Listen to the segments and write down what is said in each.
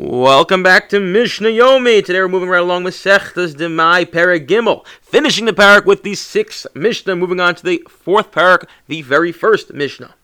Welcome back to Mishnah Yomi. Today we're moving right along with Sechta's Demai Paragimel, finishing the parak with the sixth Mishnah, moving on to the fourth parak, the very first Mishnah.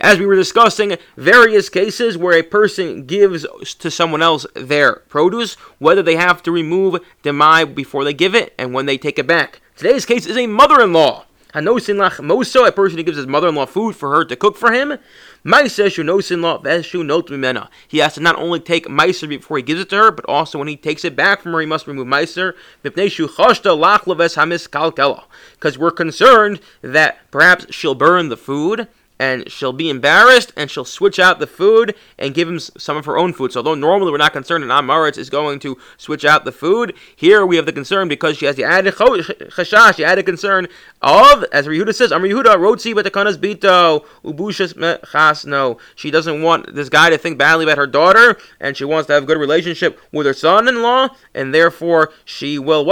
As we were discussing various cases where a person gives to someone else their produce, whether they have to remove Demai before they give it and when they take it back. Today's case is a mother-in-law. Hanosin lach moso, a person who gives his mother-in-law food for her to cook for him. Meiser shu nosin la veshu not mimena. He has to not only take meiser before he gives it to her, but also when he takes it back from her, he must remove meiser. Mipnei shu chashta lach leves hamis kalkela, because we're concerned that perhaps she'll burn the food, and she'll be embarrassed, and she'll switch out the food and give him some of her own food. So although normally we're not concerned that Am HaAretz is going to switch out the food, here we have the concern because she has the added chasha, she added concern of, as Rav Yehuda says, Am HaAretz, rotsi b'takanas bito ubushes chasno. She doesn't want this guy to think badly about her daughter, and she wants to have a good relationship with her son-in-law, and therefore she will,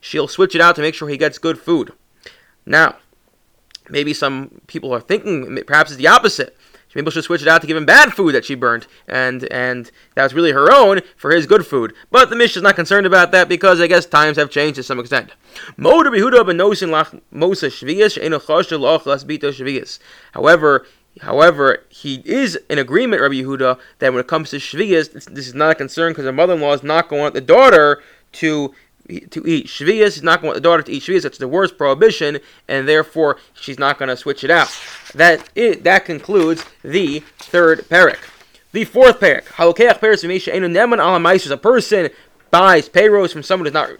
she'll switch it out to make sure he gets good food. Now, maybe some people are thinking perhaps it's the opposite. Maybe she'll switch it out to give him bad food that she burned, and that was really her own for his good food. But the Mishnah is not concerned about that because I guess times have changed to some extent. However, he is in agreement, Rav Yehuda, that when it comes to shvigis, this is not a concern because the mother-in-law is not going to want the daughter to eat Sheviis. He's not going to want the daughter to eat Sheviis. That's the worst prohibition, and therefore she's not going to switch it out. That concludes the third perek. The fourth perek, Halokech peiros meisha enu nemun ala ma'asros. A person buys peiros from someone who's not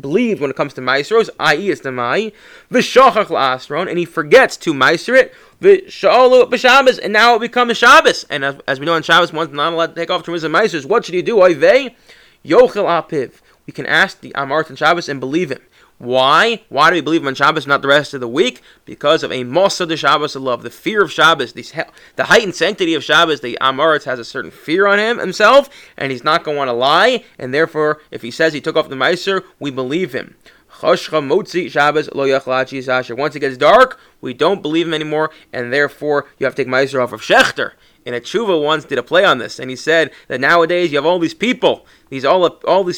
believed when it comes to maestros, i.e. it's Demai, v'shalu b'shabbos, and he forgets to meiser it, v'shalu b'shabbos, and now it becomes Shabbos. And as we know on Shabbos, one's not allowed to take off Trumas and meisters. What should you do? Ivey yochel apiv. We can ask the Am HaAretz on Shabbos and believe him. Why? Why do we believe him on Shabbos and not the rest of the week? Because of a mosad of Shabbos, the fear of Shabbos, the heightened sanctity of Shabbos. The Am HaAretz has a certain fear on himself, and he's not going to want to lie, and therefore, if he says he took off the meiser, we believe him. Once it gets dark, we don't believe him anymore, and therefore, you have to take meiser off of Shechter. And a tshuva once did a play on this, and he said that nowadays you have all these people, these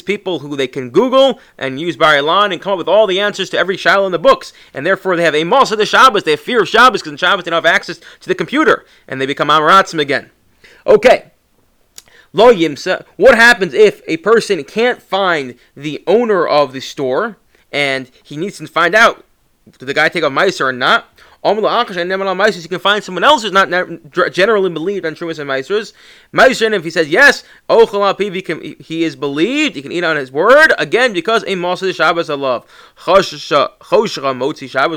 people who they can Google and use Bar-Ilan and come up with all the answers to every shiloh in the books, and therefore they have a mosad of Shabbos, they have fear of Shabbos, because in Shabbos they don't have access to the computer, and they become Amoratzim again. Okay. Lo yimsa. What happens if a person can't find the owner of the store, and he needs to find out, did the guy take off meiser or not? You can find someone else who's not generally believed on Trumas and Maestros. And if he says yes, he is believed, he can eat on his word, again, because a mosad Shabbos alav.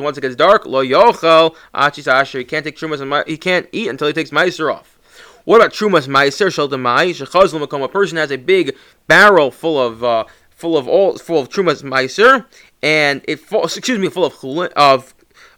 Once it gets dark, he can't take Trumas and he can't eat until he takes meiser off. What about Trumas Ma'aser shel Demai? A person has a big barrel full of Trumas Ma'aser, and it falls, full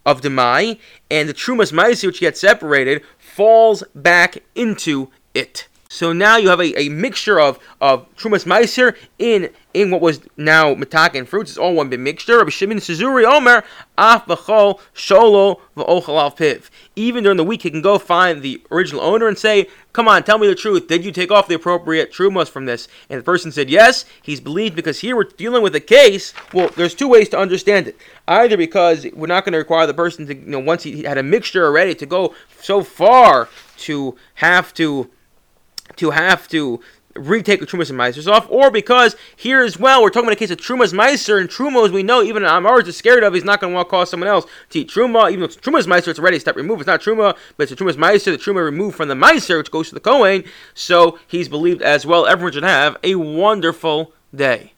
of Demai, and the Terumas Ma'aser, which gets separated, falls back into it. So now you have a mixture of Terumas Ma'aser in what was now mataka and fruits. It's all one big mixture. Rabbi Shimon Sezuri Omer, af b'chol sholo v'ochel al piv. Even during the week, he can go find the original owner and say, come on, tell me the truth. Did you take off the appropriate trumas from this? And the person said yes. He's believed because here we're dealing with a case. Well, there's two ways to understand it. Either because we're not going to require the person to, once he had a mixture already, to go so far to have to retake the Trumas and Meisers off, or because here as well, we're talking about a case of Trumas Meiser, and Truma, as we know, even an Am HaAretz is scared of, he's not going to want to cause someone else to eat Truma, even though it's Trumas Meiser, it's already a step removed, it's not Truma, but it's a Trumas Meiser, the Truma removed from the Meiser, which goes to the Kohen, so he's believed as well. Everyone should have a wonderful day.